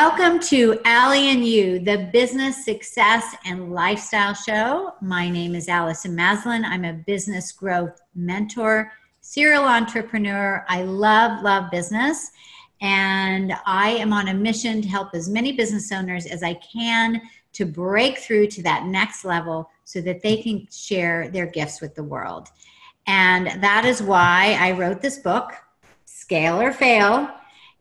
Welcome to Allie and You, the business success and lifestyle show. My name is Allison Maslin. I'm a business growth mentor, serial entrepreneur. I love business, and I am on a mission to help as many business owners as I can to break through to that next level so that they can share their gifts with the world. And that is why I wrote this book, Scale or Fail.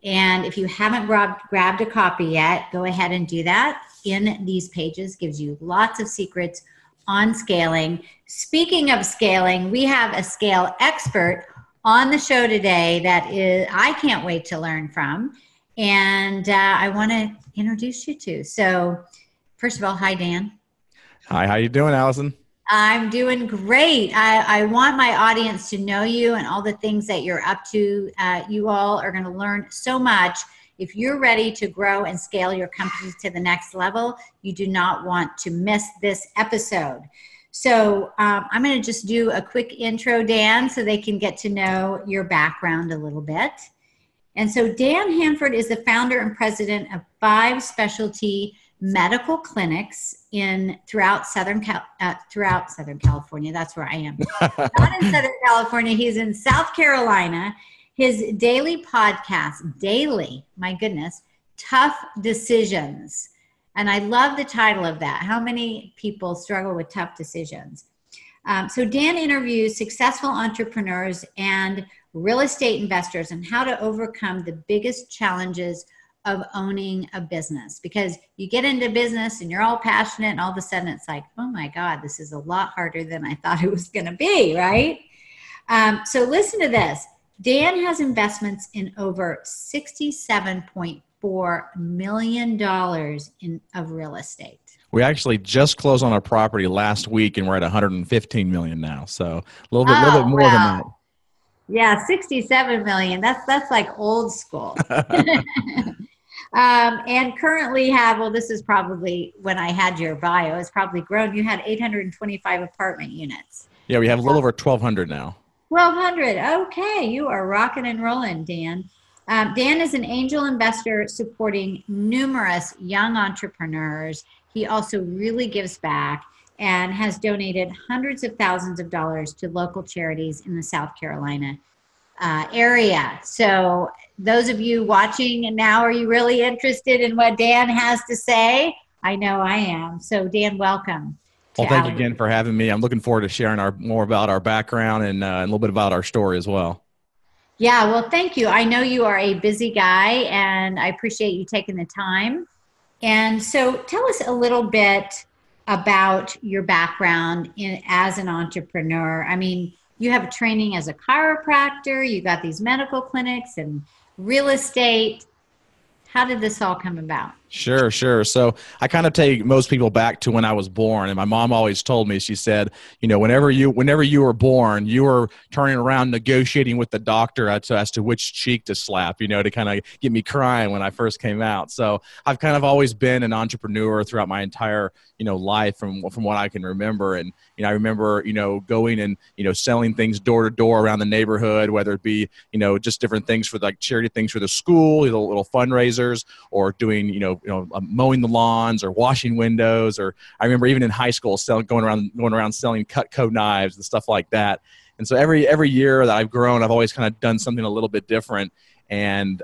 And if you haven't grabbed a copy yet, go ahead and do that. In these pages gives you lots of secrets on scaling. Speaking of scaling, we have a scale expert on the show today that is I can't wait to learn from. And I want to introduce you to. So first of all, hi, Dan. Hi, how you doing, Allison? I'm doing great. I want my audience to know you and all the things that you're up to. You all are going to learn so much. If you're ready to grow and scale your company to the next level, you do not want to miss this episode. So I'm going to just do a quick intro, Dan, so they can get to know your background a little bit. And so Dan Hanford is the founder and president of Five Specialty Medical clinics throughout Southern California. That's where I am. Not in Southern California. He's in South Carolina. His daily podcast, my goodness, Tough Decisions. And I love the title of that. How many people struggle with tough decisions? So Dan interviews successful entrepreneurs and real estate investors on how to overcome the biggest challenges of owning a business, because you get into business and you're all passionate and all of a sudden it's like, oh my God, this is a lot harder than I thought it was going to be, right? So listen to this. Dan has investments in over $67.4 million of real estate. We actually just closed on a property last week and we're at $115 million now. So a little bit, more than that. Yeah, 67 million. That's like old school. And currently have, well, this is probably when I had your bio, it's probably grown. You had 825 apartment units. Yeah, we have a little over 1,200 now. 1,200. Okay. You are rocking and rolling, Dan. Dan is an angel investor supporting numerous young entrepreneurs. He also really gives back and has donated hundreds of thousands of dollars to local charities in the South Carolina area. So those of you watching now, are you really interested in what Dan has to say? I know I am. So Dan, welcome. Well, thank you again for having me. I'm looking forward to sharing more about our background and a little bit about our story as well. Yeah, well, thank you. I know you are a busy guy and I appreciate you taking the time. And so tell us a little bit about your background as an entrepreneur. I mean, you have training as a chiropractor, you got these medical clinics and real estate. How did this all come about? Sure. So I kind of take most people back to when I was born. And my mom always told me, she said, you know, whenever you were born, you were turning around negotiating with the doctor as to which cheek to slap, you know, to kind of get me crying when I first came out. So I've kind of always been an entrepreneur throughout my entire, life from what I can remember. And, I remember, going and, selling things door to door around the neighborhood, whether it be, just different things for like charity things for the school, little fundraisers, or doing, mowing the lawns or washing windows, or I remember even in high school going around selling Cutco knives and stuff like that. And so every year that I've grown, I've always kind of done something a little bit different. And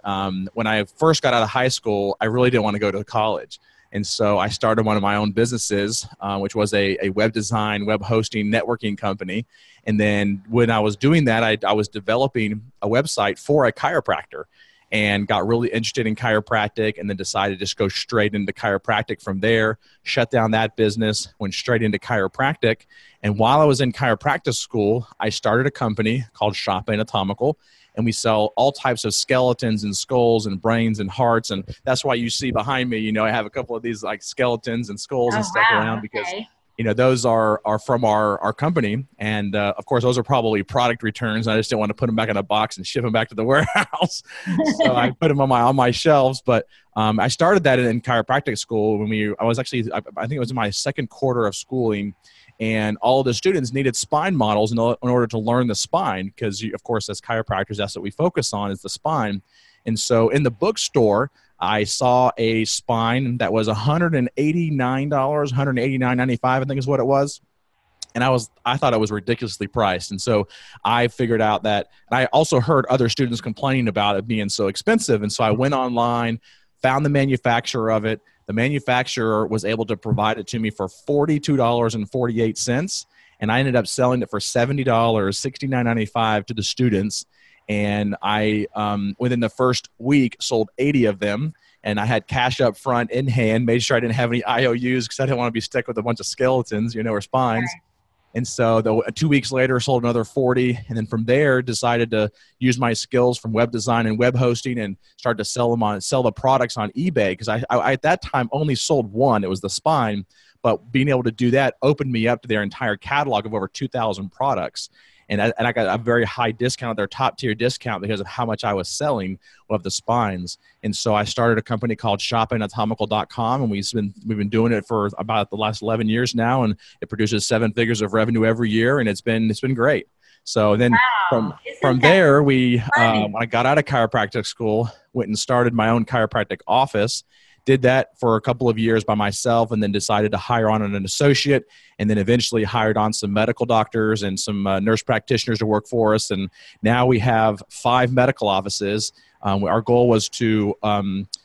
when I first got out of high school, I really didn't want to go to college. And so I started one of my own businesses, which was a web design, web hosting, networking company. And then when I was doing that, I was developing a website for a chiropractor, and got really interested in chiropractic, and then decided to just go straight into chiropractic from there, shut down that business, went straight into chiropractic. And while I was in chiropractic school, I started a company called Shop Anatomical, and we sell all types of skeletons and skulls and brains and hearts. And that's why you see behind me, I have a couple of these like skeletons and skulls and stuff around because those are from our company. And of course, those are probably product returns. I just didn't want to put them back in a box and ship them back to the warehouse. So I put them on my shelves. But I started that in chiropractic school when I think it was in my second quarter of schooling. And all the students needed spine models in order to learn the spine, because, of course, as chiropractors, that's what we focus on is the spine. And so in the bookstore, I saw a spine that was $189.95, I think is what it was. And I thought it was ridiculously priced. And so I figured out that, and I also heard other students complaining about it being so expensive. And so I went online, found the manufacturer of it. The manufacturer was able to provide it to me for $42.48. And I ended up selling it for $70, $69.95 to the students. And I, within the first week, sold 80 of them. And I had cash up front in hand, made sure I didn't have any IOUs because I didn't want to be stuck with a bunch of skeletons, or spines. Right. And so 2 weeks later, sold another 40. And then from there, decided to use my skills from web design and web hosting and start to sell the products on eBay. Because I at that time only sold one. It was the spine. But being able to do that opened me up to their entire catalog of over 2,000 products. And I got a very high discount, their top tier discount, because of how much I was selling of the spines. And so I started a company called ShopAnatomical.com, and we've been doing it for about the last 11 years now, and it produces 7 figures of revenue every year, and it's been great. So then from there, when I got out of chiropractic school, went and started my own chiropractic office. Did that for a couple of years by myself, and then decided to hire on an associate, and then eventually hired on some medical doctors and some nurse practitioners to work for us. And now we have 5 medical offices. Our goal was to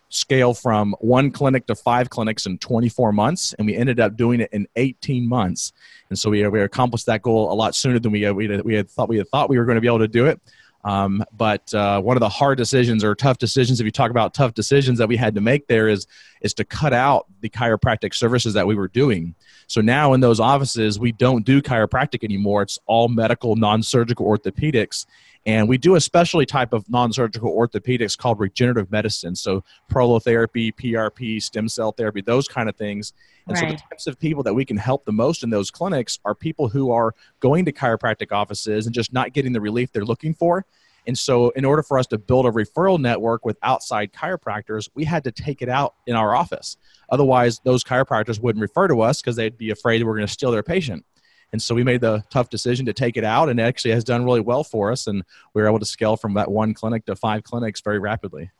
scale from 1 clinic to 5 clinics in 24 months, and we ended up doing it in 18 months. And so we accomplished that goal a lot sooner than we had thought we were going to be able to do it. But one of the hard decisions, or tough decisions, if you talk about tough decisions that we had to make there, is to cut out the chiropractic services that we were doing. So now in those offices, we don't do chiropractic anymore. It's all medical, non-surgical orthopedics. And we do a specialty type of non-surgical orthopedics called regenerative medicine. So prolotherapy, PRP, stem cell therapy, those kind of things. And right. So the types of people that we can help the most in those clinics are people who are going to chiropractic offices and just not getting the relief they're looking for. And so in order for us to build a referral network with outside chiropractors, we had to take it out in our office. Otherwise, those chiropractors wouldn't refer to us because they'd be afraid that we're going to steal their patient. And so we made the tough decision to take it out, and it actually has done really well for us. And we were able to scale from that 1 clinic to 5 clinics very rapidly.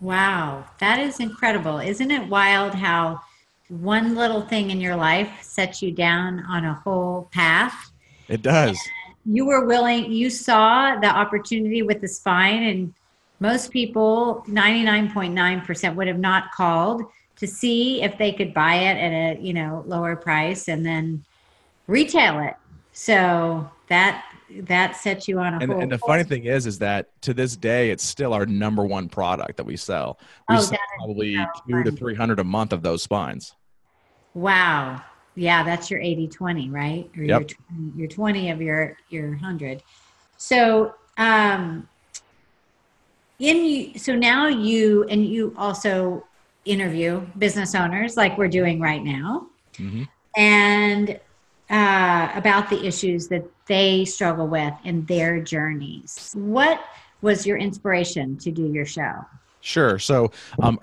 Wow. That is incredible. Isn't it wild how one little thing in your life sets you down on a whole path? It does. And you saw the opportunity with the spine, and most people, 99.9% would have not called to see if they could buy it at a, lower price. And then retail it. So that sets you on a whole. And the funny thing is that to this day, it's still our number 1 product that we sell. We sell probably 200 to 300 a month of those spines. Wow. Yeah. That's your 80-20, right? Or yep. your 20 of your 100. So, now you also interview business owners like we're doing right now. Mm-hmm. And about the issues that they struggle with in their journeys. What was your inspiration to do your show? Sure. So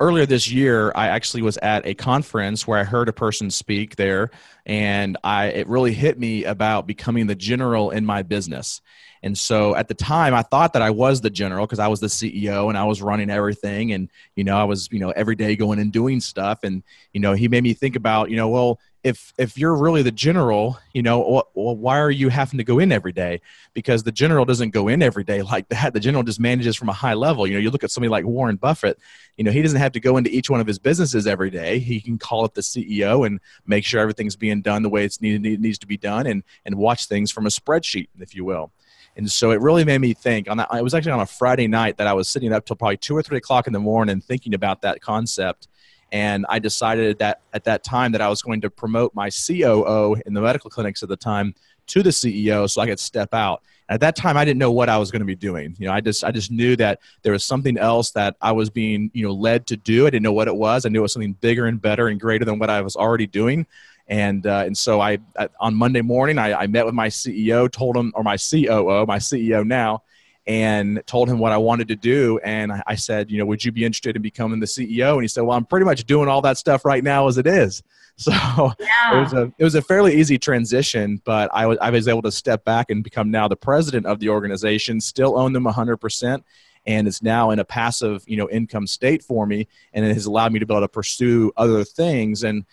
earlier this year, I actually was at a conference where I heard a person speak there, and it really hit me about becoming the general in my business. And so at the time, I thought that I was the general because I was the CEO and I was running everything, and I was every day going and doing stuff. And he made me think about well, if you're really the general, why are you having to go in every day? Because the general doesn't go in every day like that. The general just manages from a high level. You look at somebody like Warren Buffett. He doesn't have to go into each one of his businesses every day. He can call up the CEO and make sure everything's being done the way it's needs to be done, and watch things from a spreadsheet, if you will. And so it really made me think. It was actually on a Friday night that I was sitting up till probably 2 or 3 o'clock in the morning thinking about that concept. And I decided that at that time that I was going to promote my COO in the medical clinics at the time to the CEO so I could step out. And at that time, I didn't know what I was going to be doing. I just knew that there was something else that I was being, led to do. I didn't know what it was. I knew it was something bigger and better and greater than what I was already doing. And so I on Monday morning, I met with my CEO, told him, or my COO, my CEO now, and told him what I wanted to do. And I said, would you be interested in becoming the CEO? And he said, well, I'm pretty much doing all that stuff right now as it is. So yeah. It was a fairly easy transition, but I was able to step back and become now the president of the organization, still own them 100%. and it's now in a passive, income state for me, and it has allowed me to be able to pursue other things. And,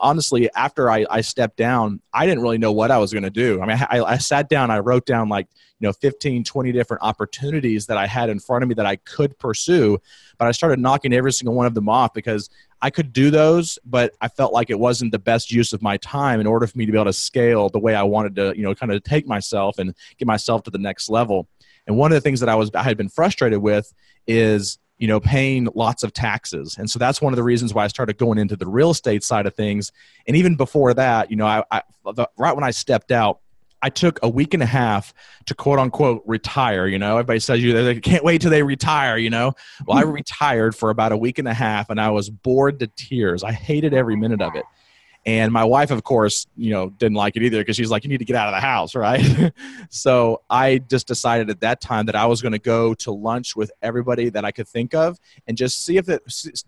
honestly, after I stepped down, I didn't really know what I was going to do. I mean, I sat down, I wrote down 15, 20 different opportunities that I had in front of me that I could pursue, but I started knocking every single one of them off because I could do those, but I felt like it wasn't the best use of my time in order for me to be able to scale the way I wanted to, kind of take myself and get myself to the next level. And one of the things that I had been frustrated with is, paying lots of taxes. And so that's one of the reasons why I started going into the real estate side of things. And even before that, right when I stepped out, I took a week and a half to quote unquote retire. Everybody says they can't wait till they retire, Well, I retired for about a week and a half and I was bored to tears. I hated every minute of it. And my wife, of course, didn't like it either because she's like, you need to get out of the house, right? So I just decided at that time that I was going to go to lunch with everybody that I could think of and just see if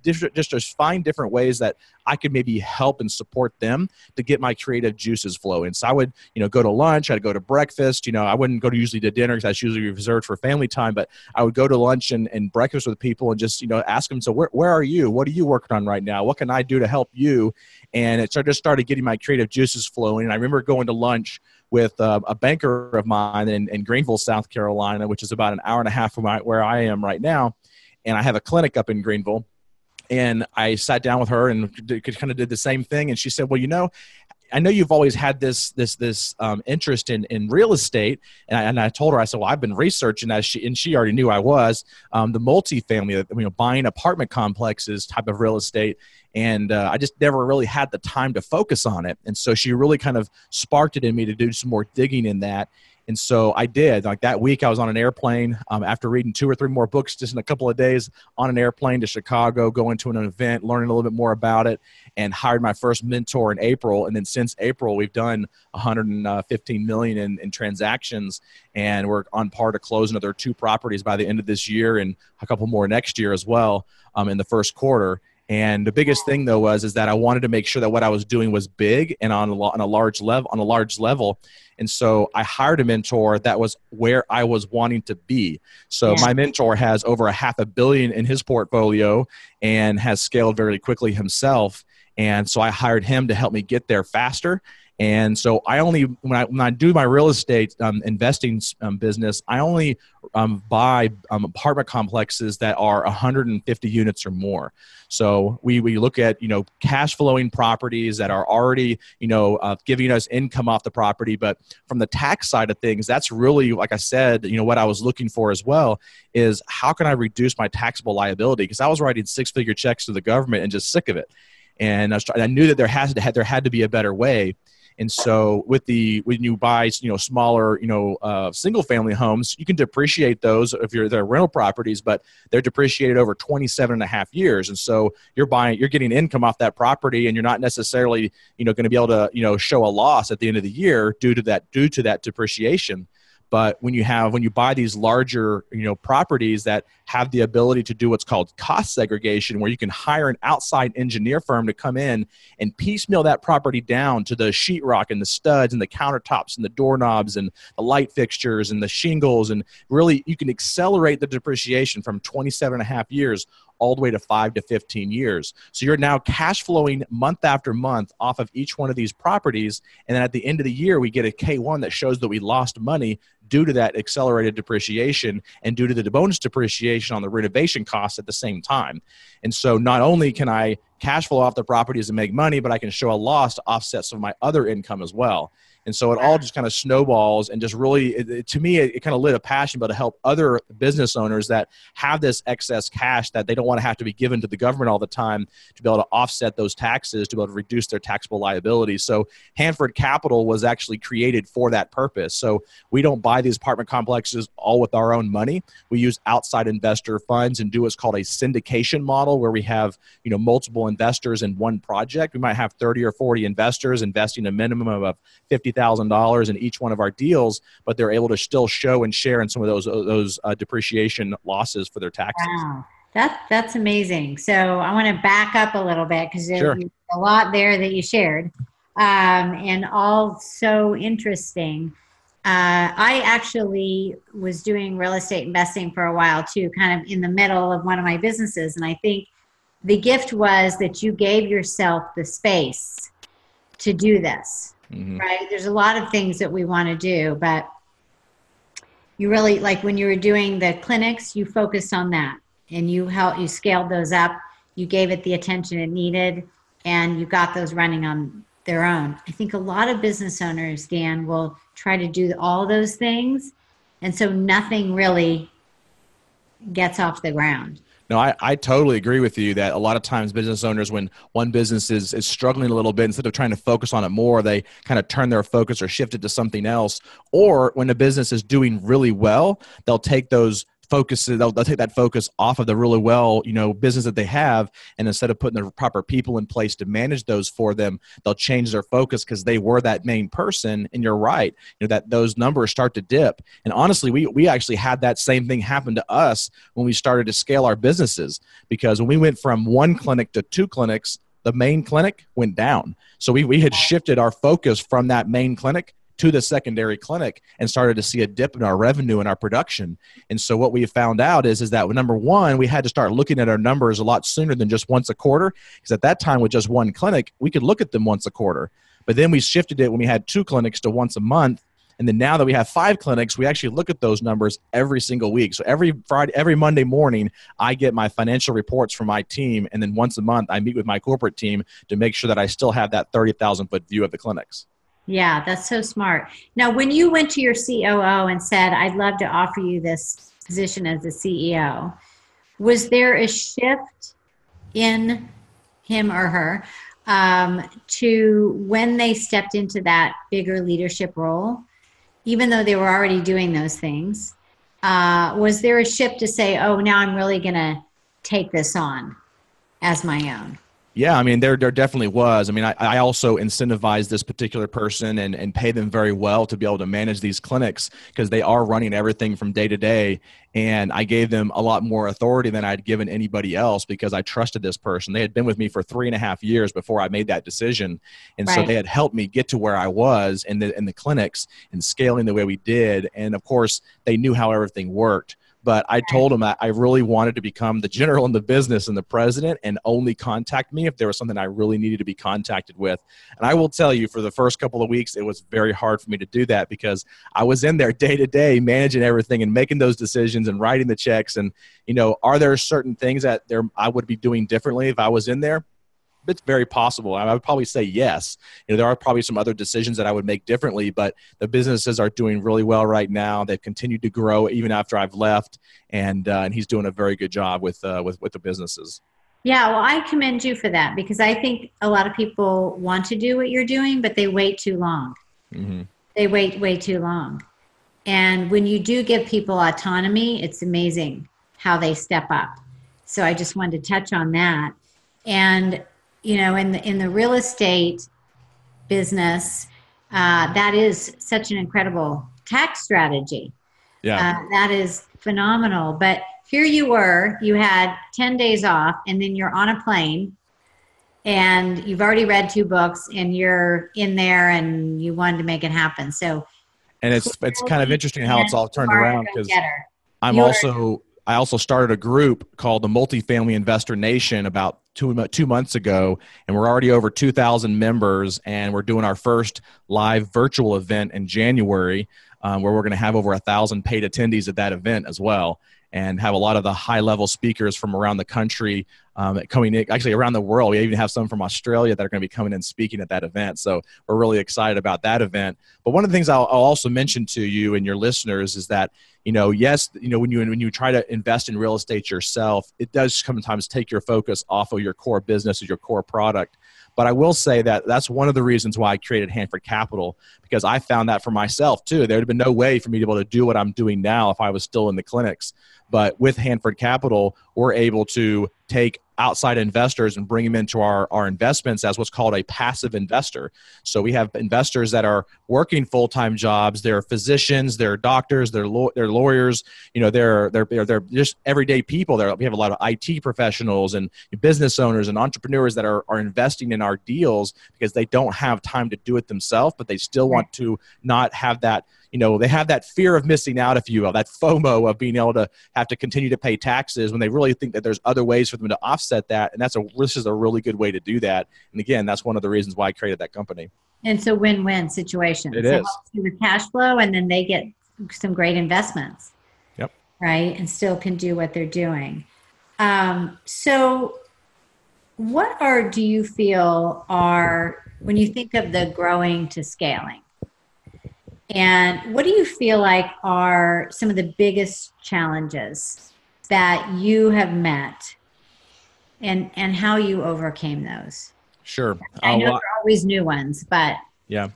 just find different ways that I could maybe help and support them to get my creative juices flowing. So I would, go to lunch, I'd go to breakfast, I wouldn't go to usually to dinner because that's usually reserved for family time, but I would go to lunch and breakfast with people and just, ask them, so where are you? What are you working on right now? What can I do to help you? And it just started getting my creative juices flowing. And I remember going to lunch with a banker of mine in Greenville, South Carolina, which is about an hour and a half from where I am right now. And I have a clinic up in Greenville. And I sat down with her and kind of did the same thing. And she said, well, I know you've always had this interest in real estate. And I told her, I said, well, I've been researching that. She already knew I was, the multifamily, buying apartment complexes type of real estate. And I just never really had the time to focus on it. And so she really kind of sparked it in me to do some more digging in that. And so I did. That week I was on an airplane after reading 2 or 3 more books just in a couple of days on an airplane to Chicago, going to an event, learning a little bit more about it, and hired my first mentor in April. And then since April, we've done $115 million in transactions, and we're on par to close another 2 properties by the end of this year and a couple more next year as well in the first quarter. And the biggest thing though is that I wanted to make sure that what I was doing was big and on a large level. And so I hired a mentor that was where I was wanting to be. So my mentor has over $500 million in his portfolio and has scaled very quickly himself. And so I hired him to help me get there faster. And so I only, when I do my real estate investing business, I only buy apartment complexes that are 150 units or more. So we look at, cash flowing properties that are already, giving us income off the property. But from the tax side of things, that's really, like I said, what I was looking for as well is how can I reduce my taxable liability? Because I was writing 6-figure checks to the government and just sick of it. And I knew that there had to be a better way. And so when you buy, smaller, single family homes, you can depreciate those if they're rental properties, but they're depreciated over 27.5 years. And so you're getting income off that property and you're not necessarily, going to be able to, show a loss at the end of the year due to that depreciation. But when you buy these larger, properties that have the ability to do what's called cost segregation, where you can hire an outside engineer firm to come in and piecemeal that property down to the sheetrock and the studs and the countertops and the doorknobs and the light fixtures and the shingles. And really, you can accelerate the depreciation from 27.5 years all the way to 5 to 15 years. So you're now cash flowing month after month off of each one of these properties. And then at the end of the year, we get a K1 that shows that we lost money due to that accelerated depreciation and due to the bonus depreciation on the renovation costs at the same time. And so not only can I cash flow off the properties and make money, but I can show a loss to offset some of my other income as well. And so it all just kind of snowballs and just really, to me, it kind of lit a passion, but to help other business owners that have this excess cash that they don't want to have to be given to the government all the time to be able to offset those taxes, to be able to reduce their taxable liability. So Hanford Capital was actually created for that purpose. So we don't buy these apartment complexes all with our own money. We use outside investor funds and do what's called a syndication model where we have, multiple investors in one project. We might have 30 or 40 investors investing a minimum of $50,000 in each one of our deals, but they're able to still show and share in some of those depreciation losses for their taxes. Wow. That's amazing. So I want to back up a little bit because there's a lot there that you shared, and all so interesting. I actually was doing real estate investing for a while too, kind of in the middle of one of my businesses. And I think the gift was that you gave yourself the space to do this, mm-hmm. right? There's a lot of things that we want to do, but you really, like when you were doing the clinics, you focused on that and you helped, you scaled those up, you gave it the attention it needed, and you got those running on their own. I think a lot of business owners, Dan, will try to do all those things, and so nothing really gets off the ground. No, I totally agree with you that a lot of times business owners, when one business is struggling a little bit, instead of trying to focus on it more, they kind of turn their focus or shift it to something else. Or when a business is doing really well, they'll take those focuses, they'll take that focus off of the really well, you know, business that they have. And instead of putting the proper people in place to manage those for them, they'll change their focus because they were that main person. And you're right, you know, that those numbers start to dip. And honestly, we actually had that same thing happen to us when we started to scale our businesses, because when we went from one clinic to two clinics, the main clinic went down. So we had shifted our focus from that main clinic to the secondary clinic and started to see a dip in our revenue and our production. And so what we found out is that number one, we had to start looking at our numbers a lot sooner than just once a quarter. Because at that time with just one clinic, we could look at them once a quarter. But then we shifted it when we had two clinics to once a month. And then now that we have five clinics, we actually look at those numbers every single week. So every Friday, every Monday morning, I get my financial reports from my team. And then once a month, I meet with my corporate team to make sure that I still have that 30,000 foot view of the clinics. Yeah, that's so smart. Now, when you went to your COO and said, I'd love to offer you this position as the CEO, was there a shift in him or her to when they stepped into that bigger leadership role, even though they were already doing those things? Was there a shift to say, oh, now I'm really going to take this on as my own? Yeah, I mean, there definitely was. I mean, I also incentivized this particular person and pay them very well to be able to manage these clinics because they are running everything from day to day. And I gave them a lot more authority than I'd given anybody else because I trusted this person. They had been with me for 3.5 years before I made that decision. And so they had helped me get to where I was in the clinics and scaling the way we did. And of course, they knew how everything worked. But I told him I really wanted to become the general in the business and the president, and only contact me if there was something I really needed to be contacted with. And I will tell you, for the first couple of weeks, it was very hard for me to do that because I was in there day to day managing everything and making those decisions and writing the checks. And, you know, are there certain things that I would be doing differently if I was in there? It's very possible. I would probably say yes. You know, there are probably some other decisions that I would make differently, but the businesses are doing really well right now. They've continued to grow even after I've left, and he's doing a very good job with the businesses. Yeah, well, I commend you for that because I think a lot of people want to do what you're doing, but they wait too long. Mm-hmm. They wait way too long. And when you do give people autonomy, it's amazing how they step up. So I just wanted to touch on that. And you know, in the real estate business, that is such an incredible tax strategy. Yeah, that is phenomenal. But here you were, you had 10 days off, and then you're on a plane, and you've already read 2 books, and you're in there, and you wanted to make it happen. So, and it's kind of interesting how it's all turned around because I also started a group called the Multifamily Investor Nation about two months ago, and we're already over 2,000 members, and we're doing our first live virtual event in January where we're going to have over 1,000 paid attendees at that event as well, and have a lot of the high-level speakers from around the country coming in, actually around the world. We even have some from Australia that are going to be coming and speaking at that event. So we're really excited about that event. But one of the things I'll also mention to you and your listeners is that, you know, yes, you know, when you try to invest in real estate yourself, it does sometimes take your focus off of your core business or your core product. But I will say that that's one of the reasons why I created Hanford Capital, because I found that for myself too. There had been no way for me to be able to do what I'm doing now if I was still in the clinics. But with Hanford Capital, we're able to take outside investors and bring them into our investments as what's called a passive investor. So we have investors that are working full-time jobs. They're physicians, they're doctors, they're lawyers, you know, they're just everyday people. We have a lot of IT professionals and business owners and entrepreneurs that are investing in our deals because they don't have time to do it themselves, but they still want to not have that, you know, they have that fear of missing out, if you will, that FOMO of being able to have to continue to pay taxes when they really think that there's other ways for them to offset that. And this is a really good way to do that. And again, that's one of the reasons why I created that company. And so win-win situation. It is. With cash flow, and then they get some great investments. Yep. Right. And still can do what they're doing. So what do you feel are, when you think of the growing to scaling, and what do you feel like are some of the biggest challenges that you have met, and how you overcame those? Sure. I know there are always new ones, but. Yeah.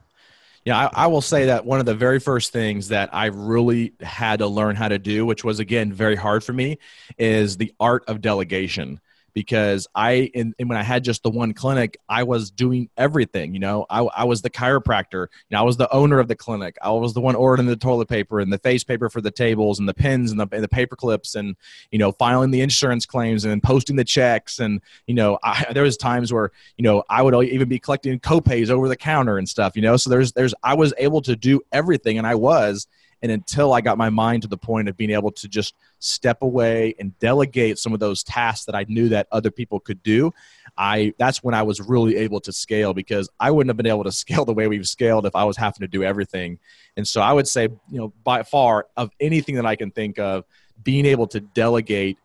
Yeah, I will say that one of the very first things that I really had to learn how to do, which was, again, very hard for me, is the art of delegation. Because when I had just the one clinic, I was doing everything. You know, I was the chiropractor, you know, I was the owner of the clinic. I was the one ordering the toilet paper and the face paper for the tables and the pens and the paper clips and, you know, filing the insurance claims and posting the checks. And, you know, there was times where, you know, I would even be collecting copays over the counter and stuff, you know, so I was able to do everything, and I was. And until I got my mind to the point of being able to just step away and delegate some of those tasks that I knew that other people could do, that's when I was really able to scale, because I wouldn't have been able to scale the way we've scaled if I was having to do everything. And so I would say, you know, by far of anything that I can think of, being able to delegate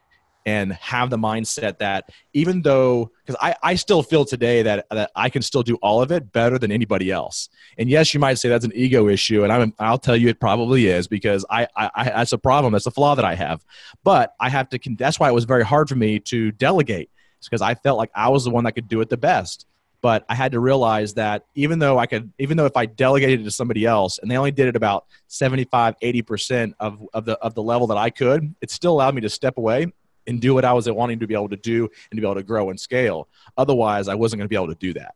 and have the mindset that even though, because I still feel today that I can still do all of it better than anybody else. And yes, you might say that's an ego issue. And I'll tell you it probably is, because that's a problem. That's a flaw that I have. But I have to, that's why it was very hard for me to delegate. It's because I felt like I was the one that could do it the best. But I had to realize that even though if I delegated it to somebody else and they only did it about 75, 80% of the level that I could, it still allowed me to step away and do what I was wanting to be able to do and to be able to grow and scale. Otherwise, I wasn't going to be able to do that.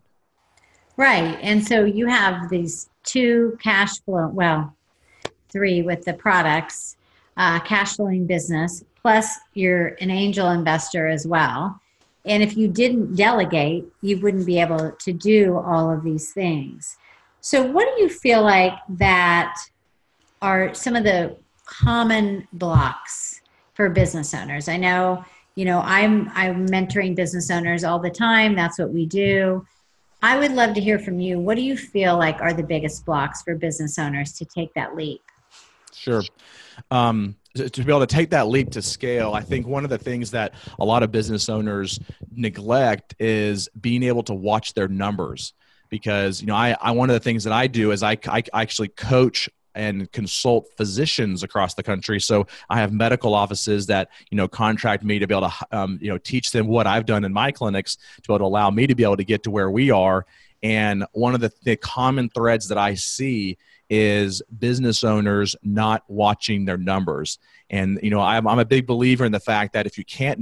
Right. And so you have these two cash flow, well, three with the products, cash flowing business, plus you're an angel investor as well. And if you didn't delegate, you wouldn't be able to do all of these things. So what do you feel like that are some of the common blocks for business owners? I know, you know, I'm mentoring business owners all the time. That's what we do. I would love to hear from you. What do you feel like are the biggest blocks for business owners to take that leap? Sure. To be able to take that leap to scale, I think one of the things that a lot of business owners neglect is being able to watch their numbers. Because, you know, one of the things that I do is I actually coach and consult physicians across the country. So I have medical offices that, you know, contract me to be able to, you know, teach them what I've done in my clinics to be able to allow me to be able to get to where we are. And one of the common threads that I see is business owners not watching their numbers. And, you know, I'm a big believer in the fact that if you can't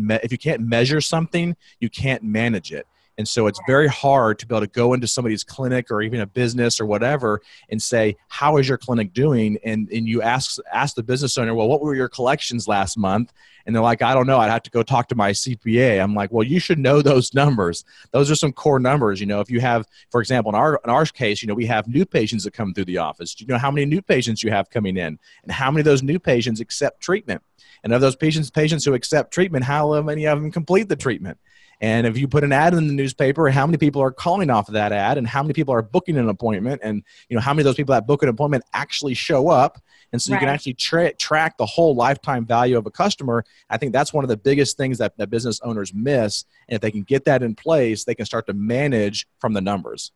measure something, you can't manage it. And so it's very hard to be able to go into somebody's clinic or even a business or whatever and say, how is your clinic doing? And you ask the business owner, well, what were your collections last month? And they're like, I don't know. I'd have to go talk to my CPA. I'm like, well, you should know those numbers. Those are some core numbers. You know, if you have, for example, in our case, you know, we have new patients that come through the office. Do you know how many new patients you have coming in, and how many of those new patients accept treatment? And of those patients who accept treatment, how many of them complete the treatment? And if you put an ad in the newspaper, how many people are calling off of that ad, and how many people are booking an appointment, and, you know, how many of those people that book an appointment actually show up. And so you can actually track the whole lifetime value of a customer. I think that's one of the biggest things that business owners miss. And if they can get that in place, they can start to manage from the numbers.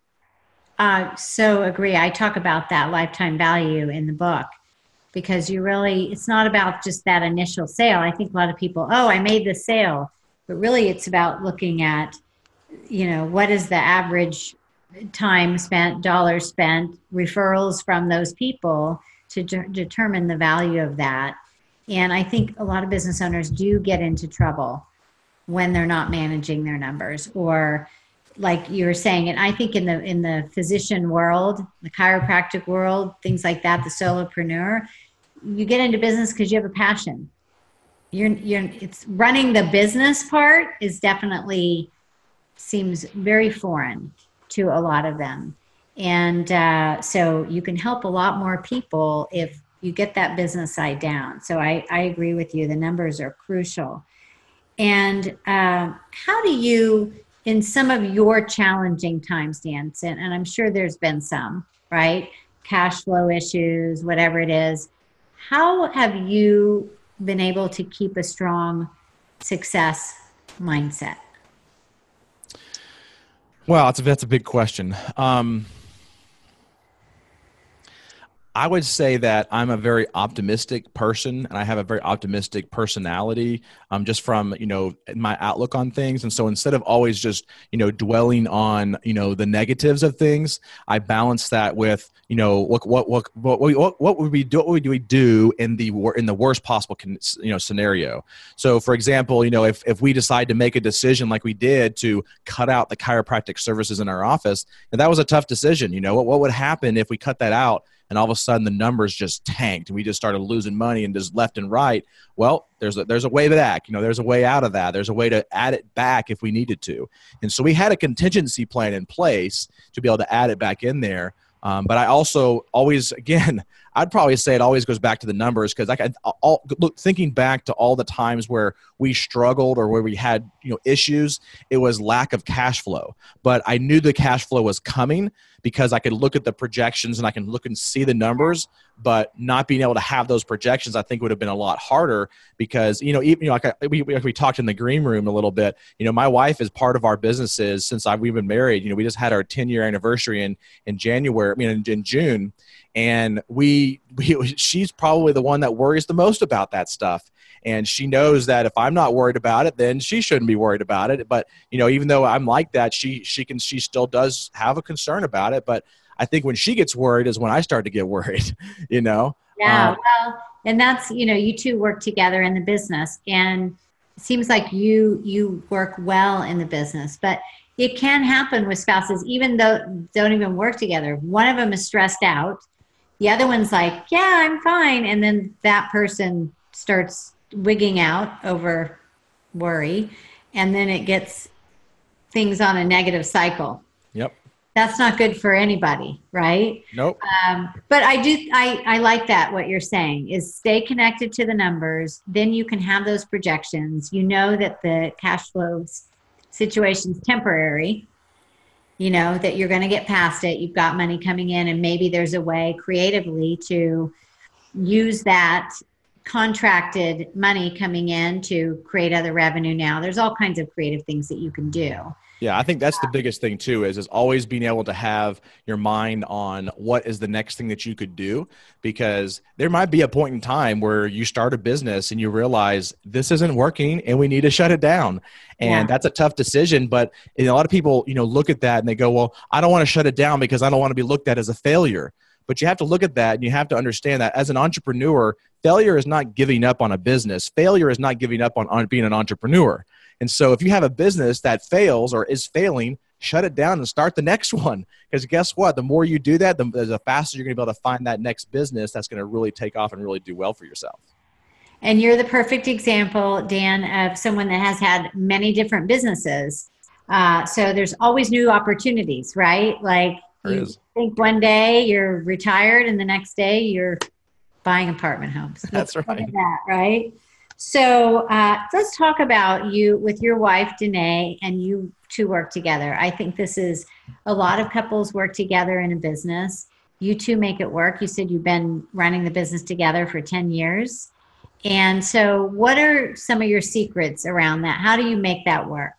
So agree. I talk about that lifetime value in the book, because it's not about just that initial sale. I think a lot of people, oh, I made the sale. But really, it's about looking at, you know, what is the average time spent, dollars spent, referrals from those people to determine the value of that. And I think a lot of business owners do get into trouble when they're not managing their numbers, or like you were saying. And I think in the physician world, the chiropractic world, things like that, the solopreneur, you get into business because you have a passion. It's running the business part is definitely seems very foreign to a lot of them. And so you can help a lot more people if you get that business side down. So I agree with you. The numbers are crucial. And how do you, in some of your challenging times, Dan, and I'm sure there's been some, right? Cash flow issues, whatever it is. How have you been able to keep a strong success mindset? Well, that's a big question. I would say that I'm a very optimistic person, and I have a very optimistic personality, just from, my outlook on things. And so instead of always just, dwelling on, the negatives of things, I balance that with, what would we do in the worst possible, scenario. So for example, if we decide to make a decision like we did to cut out the chiropractic services in our office, and that was a tough decision, what would happen if we cut that out? And all of a sudden the numbers just tanked and we just started losing money and just left and right. Well, there's a way back, there's a way out of that. There's a way to add it back if we needed to. And so we had a contingency plan in place to be able to add it back in there. But I also always, again, I'd probably say it always goes back to the numbers, because thinking back to all the times where we struggled or where we had issues, it was lack of cash flow. But I knew the cash flow was coming because I could look at the projections and I can look and see the numbers. But not being able to have those projections, I think, would have been a lot harder because we talked in the green room a little bit. My wife is part of our businesses since we've been married. We just had our 10-year anniversary in January. In June. And she's probably the one that worries the most about that stuff. And she knows that if I'm not worried about it, then she shouldn't be worried about it. But, even though I'm like that, she still does have a concern about it. But I think when she gets worried is when I start to get worried, Yeah. Well, and that's, you two work together in the business, and it seems like you work well in the business, but it can happen with spouses, even though don't even work together. One of them is stressed out. The other one's like, yeah, I'm fine. And then that person starts wigging out over worry. And then it gets things on a negative cycle. Yep. That's not good for anybody, right? Nope. But I like that, what you're saying is stay connected to the numbers. Then you can have those projections. That the cash flows situation's temporary, that you're going to get past it. You've got money coming in, and maybe there's a way creatively to use that contracted money coming in to create other revenue. Now there's all kinds of creative things that you can do. Yeah, I think that's the biggest thing too, is always being able to have your mind on what is the next thing that you could do, because there might be a point in time where you start a business and you realize this isn't working and we need to shut it down. And that's a tough decision. But a lot of people, look at that and they go, well, I don't want to shut it down because I don't want to be looked at as a failure. But you have to look at that and you have to understand that as an entrepreneur, failure is not giving up on a business. Failure is not giving up on being an entrepreneur. And so if you have a business that fails or is failing, shut it down and start the next one. Because guess what? The more you do that, the faster you're going to be able to find that next business that's going to really take off and really do well for yourself. And you're the perfect example, Dan, of someone that has had many different businesses. So there's always new opportunities, right? Like you think one day you're retired and the next day you're buying apartment homes. That's right. That, right? So let's talk about you with your wife, Danae, and you two work together. I think this is a lot of couples work together in a business. You two make it work. You said you've been running the business together for 10 years. And so what are some of your secrets around that? How do you make that work?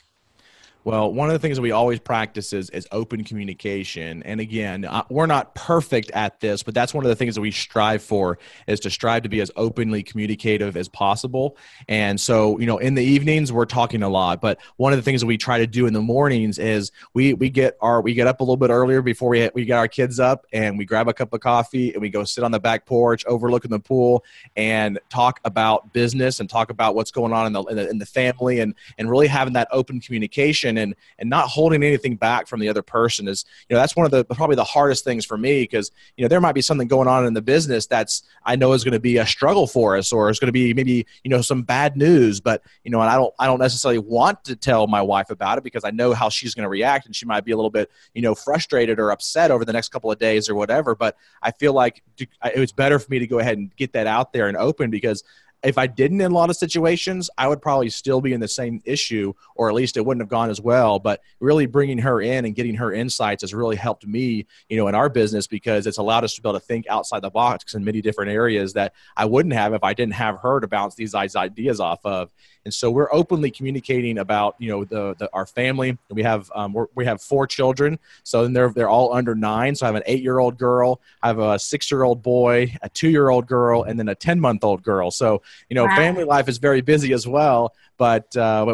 Well, one of the things that we always practice is open communication. And again, we're not perfect at this, but that's one of the things that we strive for, is to strive to be as openly communicative as possible. And so, in the evenings we're talking a lot, but one of the things that we try to do in the mornings is we get up a little bit earlier before we get our kids up, and we grab a cup of coffee and we go sit on the back porch overlooking the pool and talk about business and talk about what's going on in the family, and really having that open communication. giving and not holding anything back from the other person is, you know, that's one of the probably the hardest things for me, because, you know, there might be something going on in the business that's, I know is going to be a struggle for us, or it's going to be maybe, you know, some bad news, but, you know, and I don't necessarily want to tell my wife about it because I know how she's going to react, and she might be a little bit, you know, frustrated or upset over the next couple of days or whatever. But I feel like it was better for me to go ahead and get that out there and open, because if I didn't, in a lot of situations, I would probably still be in the same issue, or at least it wouldn't have gone as well. But really bringing her in and getting her insights has really helped me, you know, in our business, because it's allowed us to be able to think outside the box in many different areas that I wouldn't have if I didn't have her to bounce these ideas off of. And so we're openly communicating about, you know, our family. We have we have 4 children, so then they're all under 9. So I have an 8-year-old girl, I have a 6-year-old boy, a 2-year-old girl, and then a 10-month-old girl. So, you know, wow, family life is very busy as well. But that's what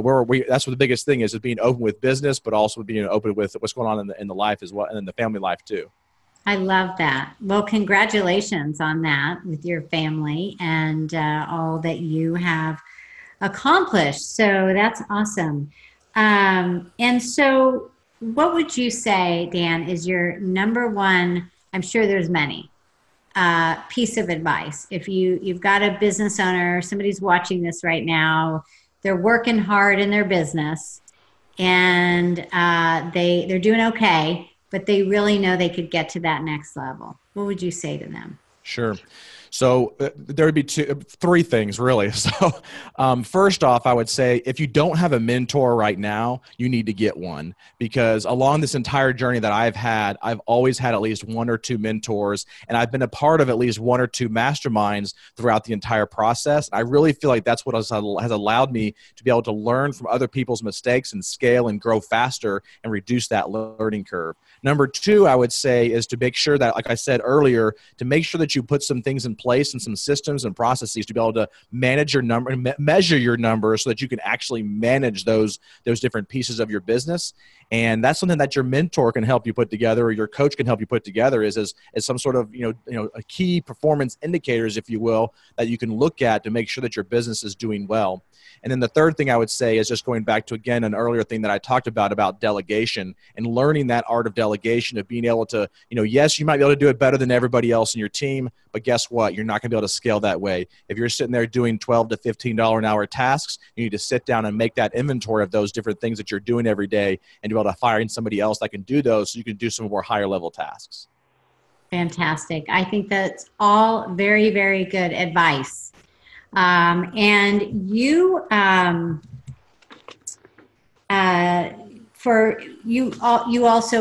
the biggest thing is being open with business, but also being open with what's going on in the life as well, and in the family life too. I love that. Well, congratulations on that with your family and all that you have accomplished. So that's awesome. And so what would you say, Dan, is your number one, I'm sure there's many, piece of advice? If you've got a business owner, somebody's watching this right now, they're working hard in their business, and they're doing okay, but they really know they could get to that next level. What would you say to them? Sure. So there would be 3 things really. So first off, I would say if you don't have a mentor right now, you need to get one, because along this entire journey that I've had, I've always had at least 1 or 2 mentors, and I've been a part of at least 1 or 2 masterminds throughout the entire process. I really feel like that's what has allowed me to be able to learn from other people's mistakes and scale and grow faster and reduce that learning curve. Number 2, I would say, is to make sure that, like I said earlier, to make sure that you put some things in place and some systems and processes to be able to manage your number, measure your numbers, so that you can actually manage those different pieces of your business. And that's something that your mentor can help you put together, or your coach can help you put together, is some sort of, you know, a key performance indicators, if you will, that you can look at to make sure that your business is doing well. And then the third thing I would say is just going back to, again, an earlier thing that I talked about delegation and learning that art of delegation, of being able to, you know, yes, you might be able to do it better than everybody else in your team, but guess what? You're not going to be able to scale that way. If you're sitting there doing $12 to $15 an hour tasks, you need to sit down and make that inventory of those different things that you're doing every day, and to be able to hire in somebody else that can do those, so you can do some more higher level tasks. Fantastic. I think that's all very, very good advice. And you, you also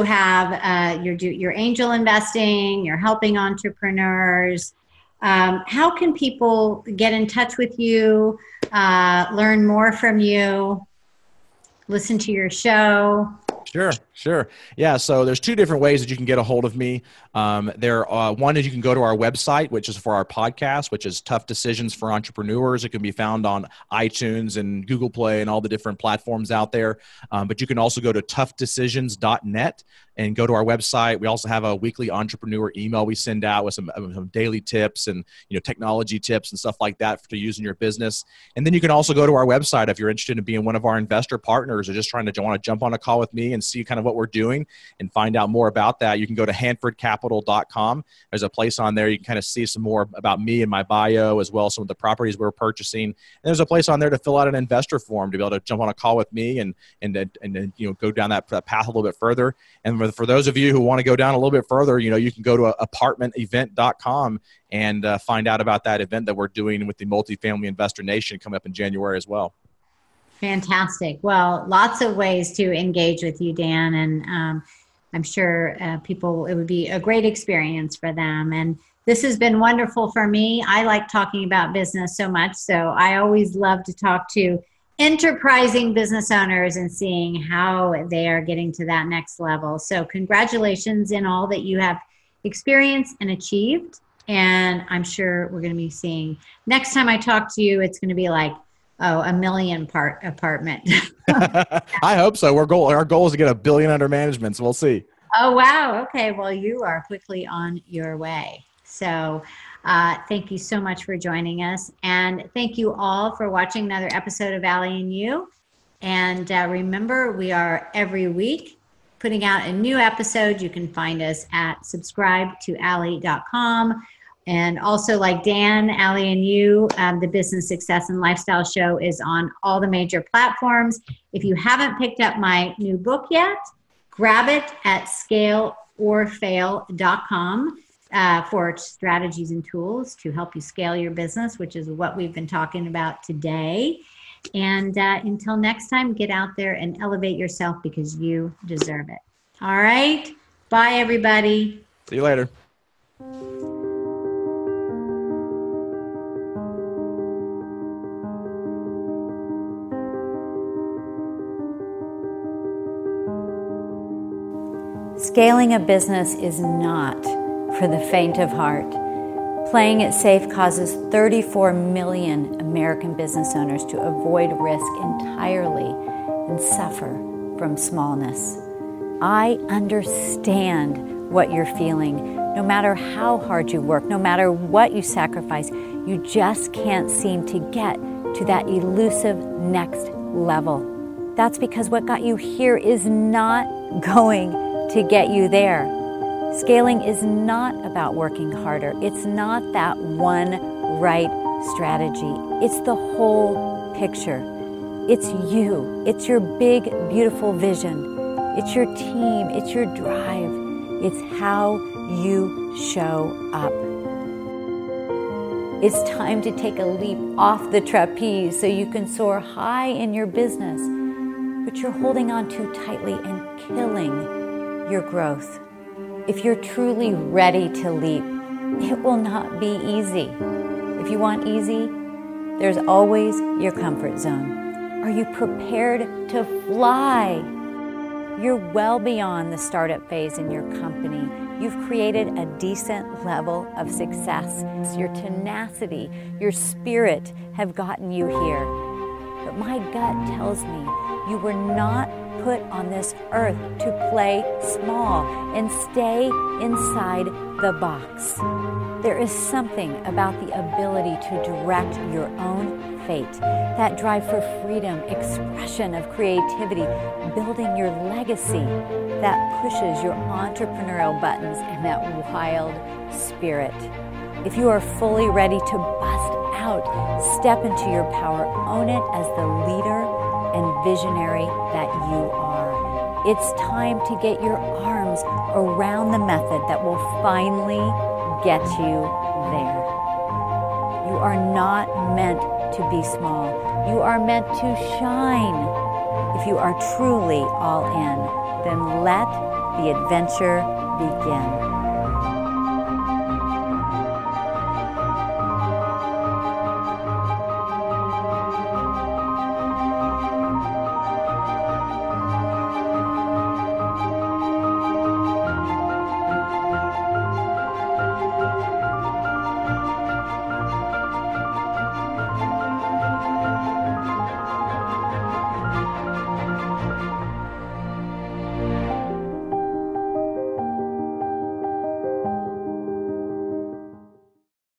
have your angel investing, you're helping entrepreneurs. How can people get in touch with you, learn more from you, listen to your show? Sure. Yeah. So there's 2 different ways that you can get a hold of me. One is you can go to our website, which is for our podcast, which is Tough Decisions for Entrepreneurs. It can be found on iTunes and Google Play and all the different platforms out there. But you can also go to toughdecisions.net and go to our website. We also have a weekly entrepreneur email we send out with some daily tips and, you know, technology tips and stuff like that to use in your business. And then you can also go to our website if you're interested in being one of our investor partners, or just want to jump on a call with me and see kind of what we're doing and find out more about that. You can go to hanfordcapital.com. There's a place on there you can kind of see some more about me and my bio, as well as some of the properties we're purchasing. And there's a place on there to fill out an investor form to be able to jump on a call with me and you know, go down that path a little bit further. And for those of you who want to go down a little bit further, you know, you can go to apartmentevent.com and find out about that event that we're doing with the Multifamily Investor Nation coming up in January as well. Fantastic. Well, lots of ways to engage with you, Dan, and I'm sure it would be a great experience for them. And this has been wonderful for me. I like talking about business so much, so I always love to talk to enterprising business owners and seeing how they are getting to that next level. So congratulations in all that you have experienced and achieved. And I'm sure we're going to be seeing next time I talk to you, it's going to be like, oh, a 1 million apartment. I hope so. Our goal is to get a 1 billion under management, so we'll see. Oh, wow. Okay. Well, you are quickly on your way. So thank you so much for joining us. And thank you all for watching another episode of Allie and You. And remember, we are every week putting out a new episode. You can find us at subscribetoallie.com. And also, like Dan, Allie and You, the Business Success and Lifestyle Show is on all the major platforms. If you haven't picked up my new book yet, grab it at scaleorfail.com for strategies and tools to help you scale your business, which is what we've been talking about today. And until next time, get out there and elevate yourself because you deserve it. All right. Bye, everybody. See you later. Scaling a business is not for the faint of heart. Playing it safe causes 34 million American business owners to avoid risk entirely and suffer from smallness. I understand what you're feeling. No matter how hard you work, no matter what you sacrifice, you just can't seem to get to that elusive next level. That's because what got you here is not going to get you there. Scaling is not about working harder. It's not that one right strategy. It's the whole picture. It's you. It's your big, beautiful vision. It's your team. It's your drive. It's how you show up. It's time to take a leap off the trapeze so you can soar high in your business, but you're holding on too tightly and killing your growth. If you're truly ready to leap, it will not be easy. If you want easy, there's always your comfort zone. Are you prepared to fly? You're well beyond the startup phase in your company. You've created a decent level of success. Your tenacity, your spirit have gotten you here. But my gut tells me you were not put on this earth to play small and stay inside the box. There is something about the ability to direct your own fate, that drive for freedom, expression of creativity, building your legacy, that pushes your entrepreneurial buttons and that wild spirit. If you are fully ready to bust out, step into your power, own it as the leader and visionary that you are. It's time to get your arms around the method that will finally get you there. You are not meant to be small. You are meant to shine. If you are truly all in, then let the adventure begin.